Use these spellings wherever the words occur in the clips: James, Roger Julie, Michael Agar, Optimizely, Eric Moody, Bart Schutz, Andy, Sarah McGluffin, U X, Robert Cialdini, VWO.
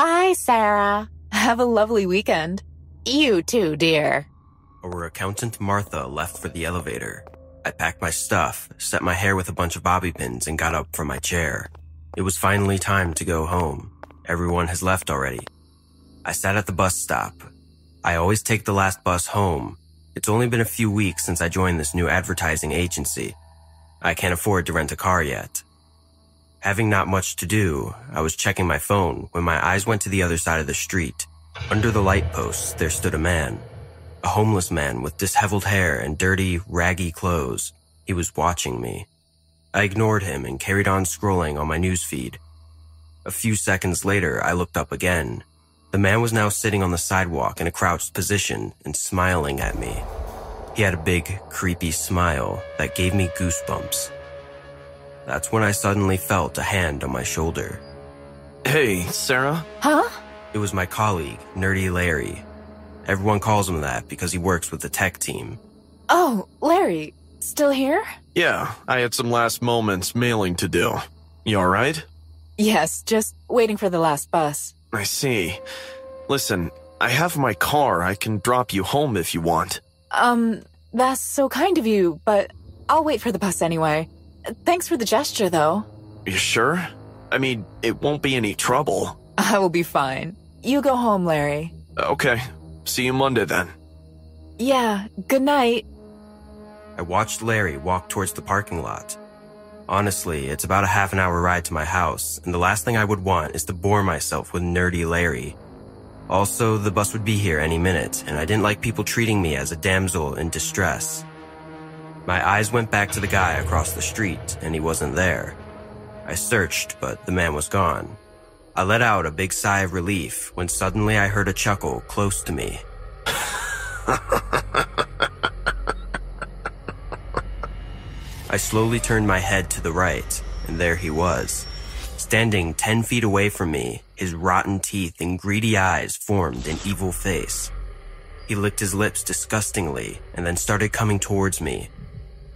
Bye, Sarah. Have a lovely weekend. You too, dear. Our accountant Martha left for the elevator. I packed my stuff, set my hair with a bunch of bobby pins, and got up from my chair. It was finally time to go home. Everyone has left already. I sat at the bus stop. I always take the last bus home. It's only been a few weeks since I joined this new advertising agency. I can't afford to rent a car yet. Having not much to do, I was checking my phone when my eyes went to the other side of the street. Under the light posts, there stood a man. A homeless man with disheveled hair and dirty, raggy clothes. He was watching me. I ignored him and carried on scrolling on my newsfeed. A few seconds later, I looked up again. The man was now sitting on the sidewalk in a crouched position and smiling at me. He had a big, creepy smile that gave me goosebumps. That's when I suddenly felt a hand on my shoulder. Hey, Sarah? Huh? It was my colleague, Nerdy Larry. Everyone calls him that because he works with the tech team. Oh, Larry, still here? Yeah, I had some last moments mailing to do. You all right? Yes, just waiting for the last bus. I see. Listen, I have my car. I can drop you home if you want. That's so kind of you, but I'll wait for the bus anyway. Thanks for the gesture, though. You sure? I mean, it won't be any trouble. I will be fine. You go home, Larry. Okay. See you Monday, then. Yeah, good night. I watched Larry walk towards the parking lot. Honestly, it's about a half an hour ride to my house, and the last thing I would want is to bore myself with Nerdy Larry. Also, the bus would be here any minute, and I didn't like people treating me as a damsel in distress. My eyes went back to the guy across the street, and he wasn't there. I searched, but the man was gone. I let out a big sigh of relief when suddenly I heard a chuckle close to me. I slowly turned my head to the right, and there he was. Standing 10 feet away from me, his rotten teeth and greedy eyes formed an evil face. He licked his lips disgustingly and then started coming towards me.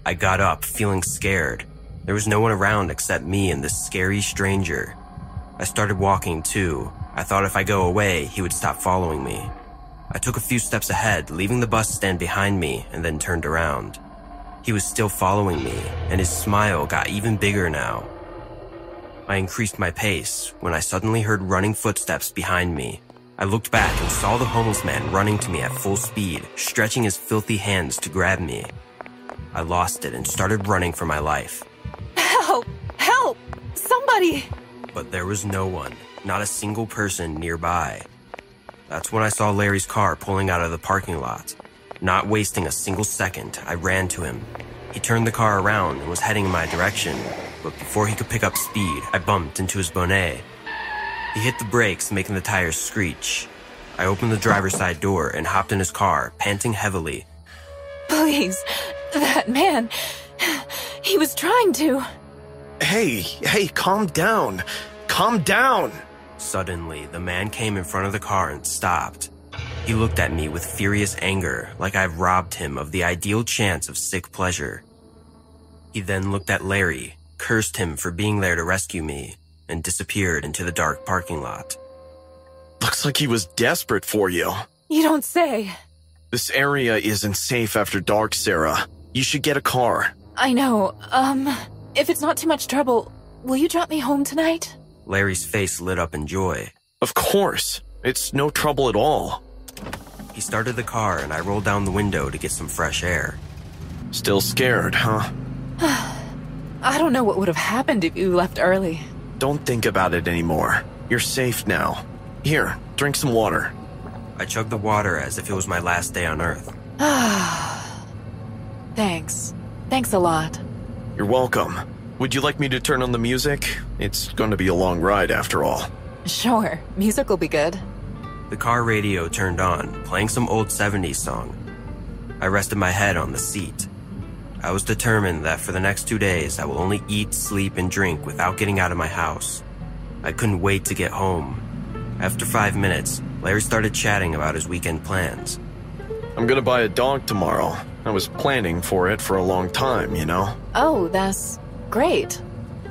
I got up, feeling scared. There was no one around except me and this scary stranger. I started walking too. I thought if I go away, he would stop following me. I took a few steps ahead, leaving the bus stand behind me, and then turned around. He was still following me, and his smile got even bigger now. I increased my pace when I suddenly heard running footsteps behind me. I looked back and saw the homeless man running to me at full speed, stretching his filthy hands to grab me. I lost it and started running for my life. Help! Help! Somebody! But there was no one, not a single person nearby. That's when I saw Larry's car pulling out of the parking lot. Not wasting a single second, I ran to him. He turned the car around and was heading in my direction, but before he could pick up speed, I bumped into his bonnet. He hit the brakes, making the tires screech. I opened the driver's side door and hopped in his car, panting heavily. Please, that man, he was trying to... Hey, calm down. Calm down. Suddenly, the man came in front of the car and stopped. He looked at me with furious anger, like I've robbed him of the ideal chance of sick pleasure. He then looked at Larry, cursed him for being there to rescue me, and disappeared into the dark parking lot. Looks like he was desperate for you. You don't say. This area isn't safe after dark, Sarah. You should get a car. I know. If it's not too much trouble, will you drop me home tonight? Larry's face lit up in joy. Of course. It's no trouble at all. He started the car and I rolled down the window to get some fresh air. Still scared, huh? I don't know what would have happened if you left early. Don't think about it anymore. You're safe now. Here, drink some water. I chugged the water as if it was my last day on Earth. Thanks. Thanks a lot. You're welcome. Would you like me to turn on the music? It's going to be a long ride after all. Sure, music will be good. The car radio turned on, playing some old 70s song. I rested my head on the seat. I was determined that for the next 2 days, I will only eat, sleep, and drink without getting out of my house. I couldn't wait to get home. After 5 minutes, Larry started chatting about his weekend plans. I'm going to buy a dog tomorrow. I was planning for it for a long time, you know? Oh, that's great.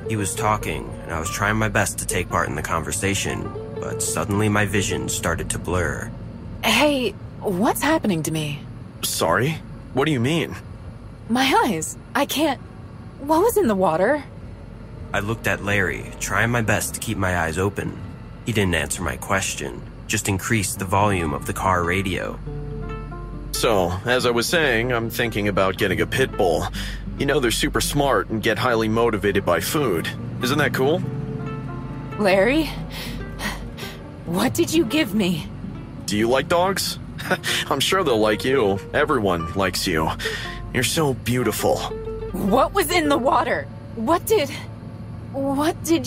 He was talking, and I was trying my best to take part in the conversation, but suddenly my vision started to blur. Hey, what's happening to me? Sorry? What do you mean? My eyes. I can't... What was in the water? I looked at Larry, trying my best to keep my eyes open. He didn't answer my question, just increased the volume of the car radio. So, as I was saying, I'm thinking about getting a pit bull. You know they're super smart and get highly motivated by food. Isn't that cool? Larry? What did you give me? Do you like dogs? I'm sure they'll like you. Everyone likes you. You're so beautiful. What was in the water? What did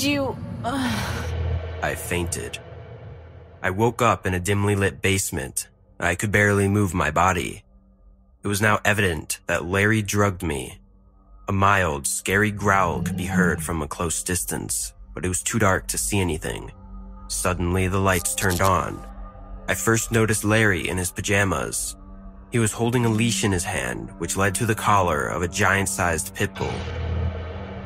you... I fainted. I woke up in a dimly lit basement. I could barely move my body. It was now evident that Larry drugged me. A mild, scary growl could be heard from a close distance, but it was too dark to see anything. Suddenly, the lights turned on. I first noticed Larry in his pajamas. He was holding a leash in his hand, which led to the collar of a giant-sized pit bull.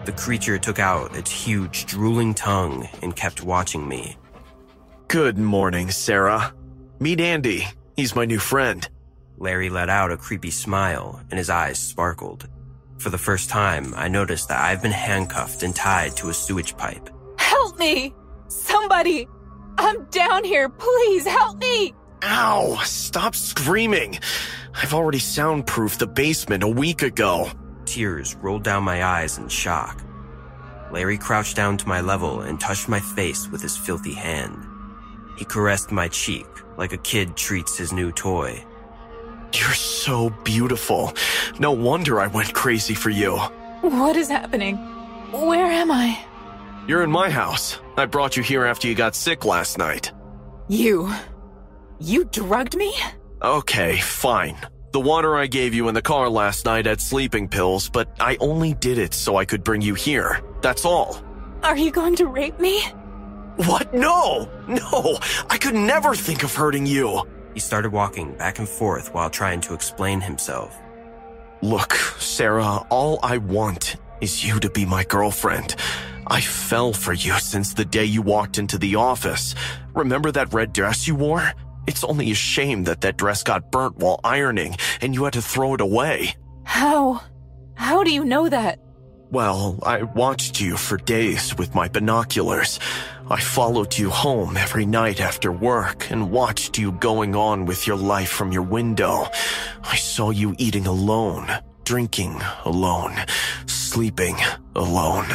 The creature took out its huge, drooling tongue and kept watching me. Good morning, Sarah. Meet Andy. He's my new friend. Larry let out a creepy smile, and his eyes sparkled. For the first time, I noticed that I've been handcuffed and tied to a sewage pipe. Help me! Somebody! I'm down here! Please help me! Ow! Stop screaming! I've already soundproofed the basement a week ago. Tears rolled down my eyes in shock. Larry crouched down to my level and touched my face with his filthy hand. He caressed my cheek like a kid treats his new toy. You're so beautiful. No wonder I went crazy for you. What is happening? Where am I? You're in my house. I brought you here after you got sick last night. You drugged me? Okay, fine. The water I gave you in the car last night had sleeping pills, but I only did it so I could bring you here. That's all. Are you going to rape me? What? No! I could never think of hurting you. He started walking back and forth while trying to explain himself. Look, Sarah, all I want is you to be my girlfriend. I fell for you since the day you walked into the office. Remember that red dress you wore? It's only a shame that dress got burnt while ironing and you had to throw it away. How? How do you know that? Well, I watched you for days with my binoculars. I followed you home every night after work and watched you going on with your life from your window. I saw you eating alone, drinking alone, sleeping alone.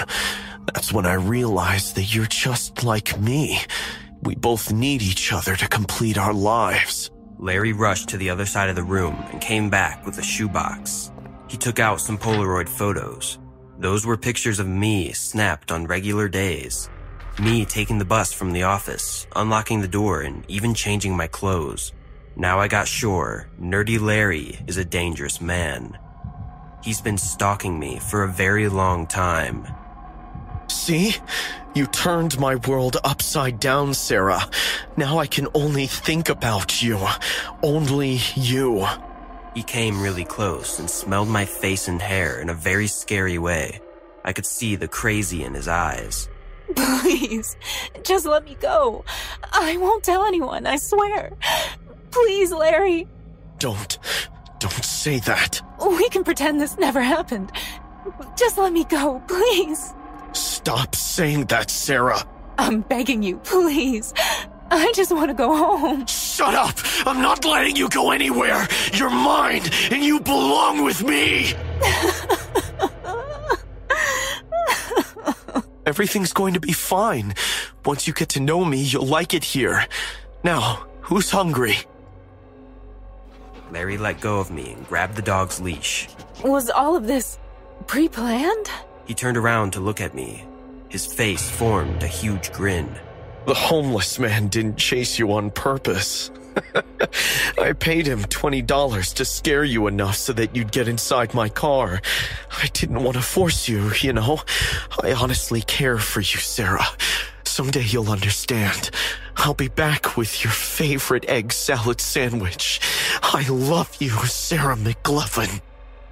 That's when I realized that you're just like me. We both need each other to complete our lives. Larry rushed to the other side of the room and came back with a shoebox. He took out some Polaroid photos. Those were pictures of me snapped on regular days. Me taking the bus from the office, unlocking the door, and even changing my clothes. Now I got sure Nerdy Larry is a dangerous man. He's been stalking me for a very long time. See? You turned my world upside down, Sarah. Now I can only think about you. Only you. He came really close and smelled my face and hair in a very scary way. I could see the crazy in his eyes. Please, just let me go. I won't tell anyone, I swear. Please, Larry. Don't say that. We can pretend this never happened. Just let me go, please. Stop saying that, Sarah. I'm begging you, please. I just want to go home. Shut up! I'm not letting you go anywhere! You're mine, and you belong with me! Everything's going to be fine. Once you get to know me, you'll like it here. Now, who's hungry? Larry let go of me and grabbed the dog's leash. Was all of this pre-planned? He turned around to look at me. His face formed a huge grin. The homeless man didn't chase you on purpose. I paid him $20 to scare you enough so that you'd get inside my car. I didn't want to force you, you know. I honestly care for you, Sarah. Someday you'll understand. I'll be back with your favorite egg salad sandwich. I love you, Sarah McGluffin.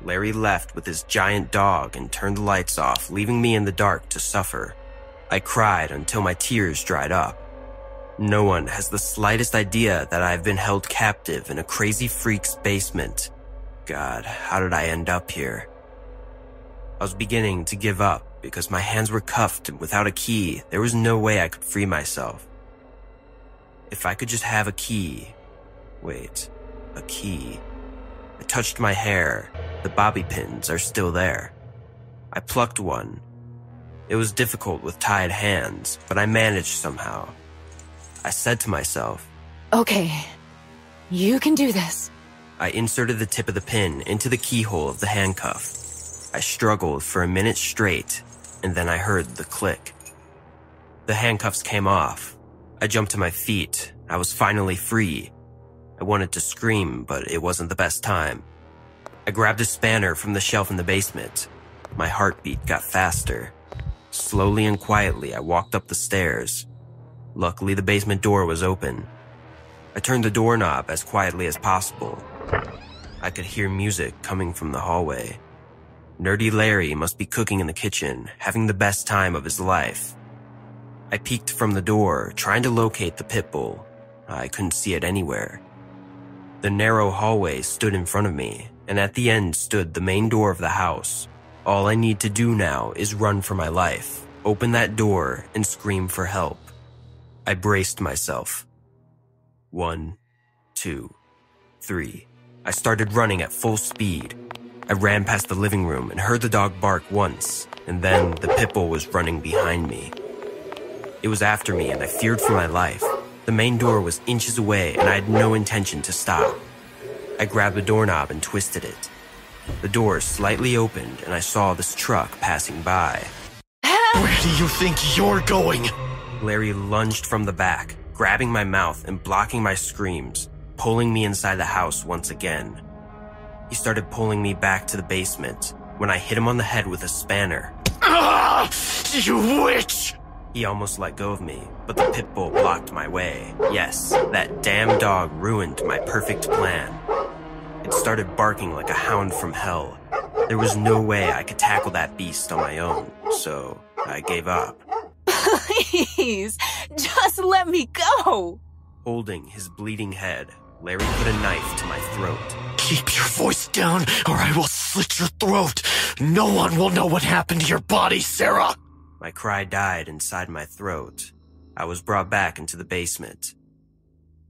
Larry left with his giant dog and turned the lights off, leaving me in the dark to suffer. I cried until my tears dried up. No one has the slightest idea that I've been held captive in a crazy freak's basement. God, how did I end up here? I was beginning to give up because my hands were cuffed and without a key, there was no way I could free myself. If I could just have a key. Wait, a key. I touched my hair. The bobby pins are still there. I plucked one. It was difficult with tied hands, but I managed somehow. I said to myself, "Okay, you can do this." I inserted the tip of the pin into the keyhole of the handcuff. I struggled for a minute straight, and then I heard the click. The handcuffs came off. I jumped to my feet. I was finally free. I wanted to scream, but it wasn't the best time. I grabbed a spanner from the shelf in the basement. My heartbeat got faster. Slowly and quietly, I walked up the stairs. Luckily, the basement door was open. I turned the doorknob as quietly as possible. I could hear music coming from the hallway. Nerdy Larry must be cooking in the kitchen, having the best time of his life. I peeked from the door, trying to locate the pit bull. I couldn't see it anywhere. The narrow hallway stood in front of me, and at the end stood the main door of the house. All I need to do now is run for my life, open that door, and scream for help. I braced myself. 1, 2, 3. I started running at full speed. I ran past the living room and heard the dog bark once, and then the pit bull was running behind me. It was after me, and I feared for my life. The main door was inches away, and I had no intention to stop. I grabbed the doorknob and twisted it. The door slightly opened, and I saw this truck passing by. "Where do you think you're going?" Larry lunged from the back, grabbing my mouth and blocking my screams, pulling me inside the house once again. He started pulling me back to the basement when I hit him on the head with a spanner. "Ah, you witch!" He almost let go of me, but the pit bull blocked my way. Yes, that damn dog ruined my perfect plan. It started barking like a hound from hell. There was no way I could tackle that beast on my own, so I gave up. "Please, just let me go!" Holding his bleeding head, Larry put a knife to my throat. "Keep your voice down or I will slit your throat. No one will know what happened to your body, Sarah." My cry died inside my throat. I was brought back into the basement.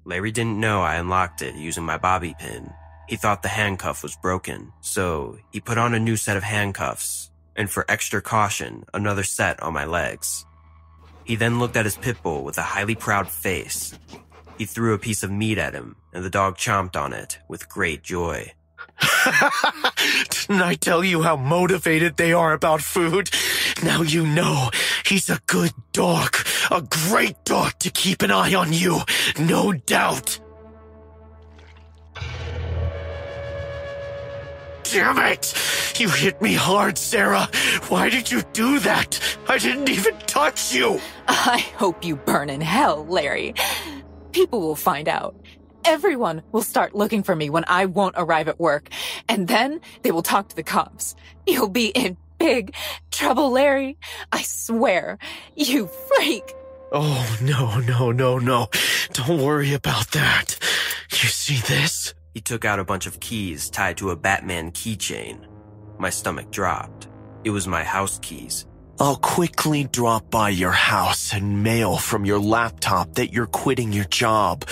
Larry didn't know I unlocked it using my bobby pin. He thought the handcuff was broken, so he put on a new set of handcuffs, and for extra caution, another set on my legs. He then looked at his pit bull with a highly proud face. He threw a piece of meat at him, and the dog chomped on it with great joy. "Didn't I tell you how motivated they are about food? Now you know. He's a good dog, a great dog to keep an eye on you, no doubt." "Damn it! You hit me hard, Sarah. Why did you do that? I didn't even touch you." "I hope you burn in hell, Larry. People will find out. Everyone will start looking for me when I won't arrive at work, and then they will talk to the cops. You'll be in big trouble, Larry. I swear, you freak." "Oh, no. Don't worry about that. You see this?" He took out a bunch of keys tied to a Batman keychain. My stomach dropped. It was my house keys. "I'll quickly drop by your house and mail from your laptop that you're quitting your job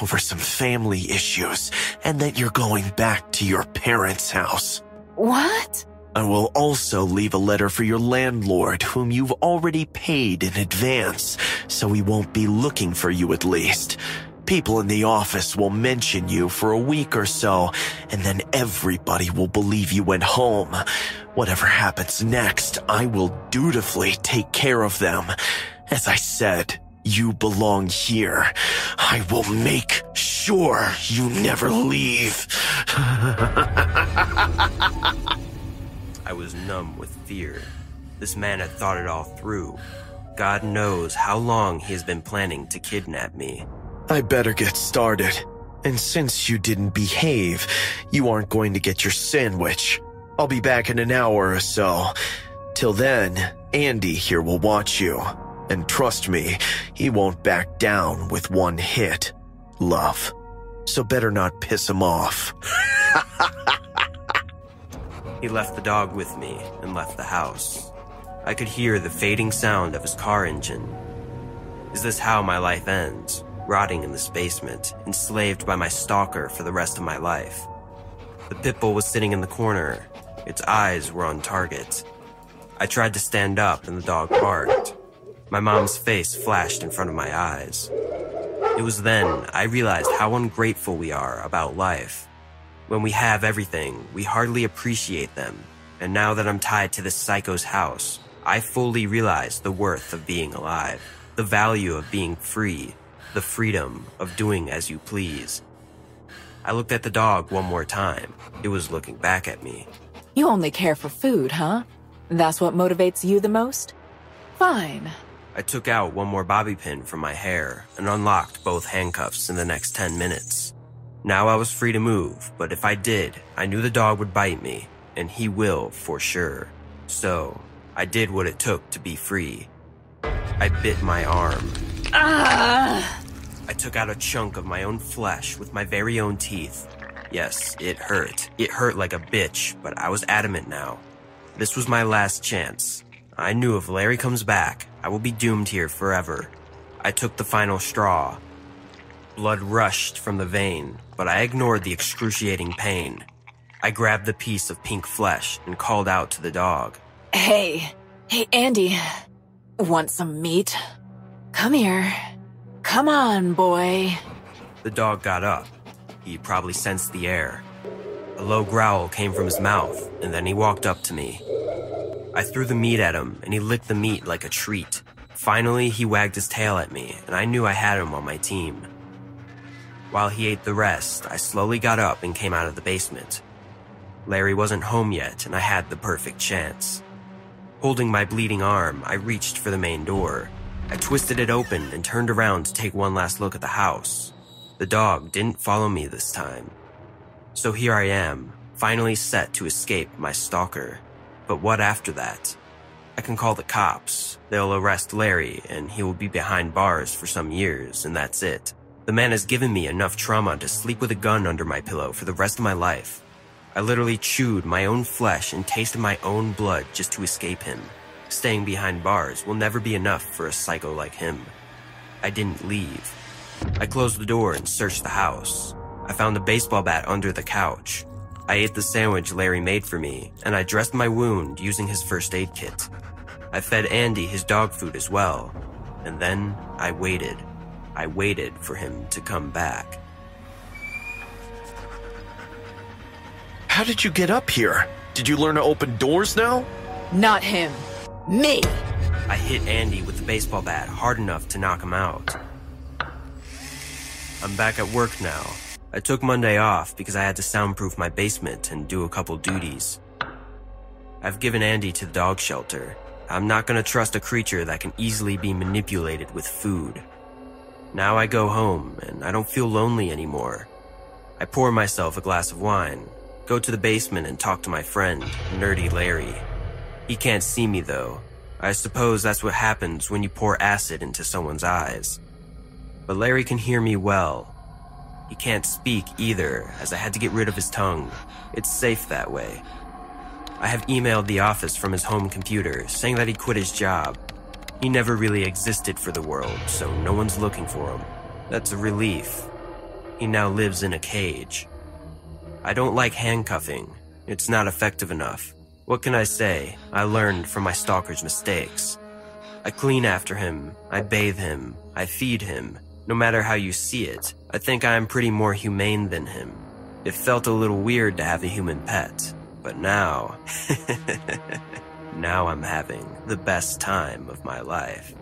over some family issues and that you're going back to your parents' house." "What?" "I will also leave a letter for your landlord, whom you've already paid in advance, so he won't be looking for you at least. People in the office will mention you for a week or so, and then everybody will believe you went home. Whatever happens next, I will dutifully take care of them. As I said, you belong here. I will make sure you never leave." I was numb with fear. This man had thought it all through. God knows how long he has been planning to kidnap me. "I better get started. And since you didn't behave, you aren't going to get your sandwich. I'll be back in an hour or so. Till then, Andy here will watch you. And trust me, he won't back down with one hit, love. So better not piss him off. He left the dog with me and left the house. I could hear the fading sound of his car engine. Is this how my life ends? Rotting in this basement, enslaved by my stalker for the rest of my life. The pit bull was sitting in the corner. Its eyes were on target. I tried to stand up and the dog barked. My mom's face flashed in front of my eyes. It was then I realized how ungrateful we are about life. When we have everything, we hardly appreciate them. And now that I'm tied to this psycho's house, I fully realize the worth of being alive, the value of being free, the freedom of doing as you please. I looked at the dog one more time. It was looking back at me. You only care for food, huh? That's what motivates you the most? Fine. I took out one more bobby pin from my hair and unlocked both handcuffs in the next 10 minutes. Now I was free to move, but if I did, I knew the dog would bite me, and he will for sure. So I did what it took to be free. I bit my arm. Ah! I took out a chunk of my own flesh with my very own teeth. Yes, it hurt. It hurt like a bitch, but I was adamant now. This was my last chance. I knew if Larry comes back, I will be doomed here forever. I took the final straw. Blood rushed from the vein, but I ignored the excruciating pain. I grabbed the piece of pink flesh and called out to the dog. Hey, Andy. Want some meat? Come here. Come on, boy. The dog got up. He probably sensed the air. A low growl came from his mouth, and then he walked up to me. I threw the meat at him, and he licked the meat like a treat. Finally, he wagged his tail at me, and I knew I had him on my team. While he ate the rest, I slowly got up and came out of the basement. Larry wasn't home yet, and I had the perfect chance. Holding my bleeding arm, I reached for the main door. I twisted it open and turned around to take one last look at the house. The dog didn't follow me this time. So here I am, finally set to escape my stalker. But what after that? I can call the cops. They'll arrest Larry, and he will be behind bars for some years, and that's it. The man has given me enough trauma to sleep with a gun under my pillow for the rest of my life. I literally chewed my own flesh and tasted my own blood just to escape him. Staying behind bars will never be enough for a psycho like him. I didn't leave. I closed the door and searched the house. I found a baseball bat under the couch. I ate the sandwich Larry made for me, and I dressed my wound using his first aid kit. I fed Andy his dog food as well. And then I waited. I waited for him to come back. How did you get up here? Did you learn to open doors now? Not him. Me! I hit Andy with the baseball bat hard enough to knock him out. I'm back at work now. I took Monday off because I had to soundproof my basement and do a couple duties. I've given Andy to the dog shelter. I'm not going to trust a creature that can easily be manipulated with food. Now I go home and I don't feel lonely anymore. I pour myself a glass of wine, go to the basement and talk to my friend, Nerdy Larry. He can't see me, though. I suppose that's what happens when you pour acid into someone's eyes. But Larry can hear me well. He can't speak either, as I had to get rid of his tongue. It's safe that way. I have emailed the office from his home computer, saying that he quit his job. He never really existed for the world, so no one's looking for him. That's a relief. He now lives in a cage. I don't like handcuffing. It's not effective enough. What can I say? I learned from my stalker's mistakes. I clean after him. I bathe him. I feed him. No matter how you see it, I think I am pretty more humane than him. It felt a little weird to have a human pet, but now I'm having the best time of my life.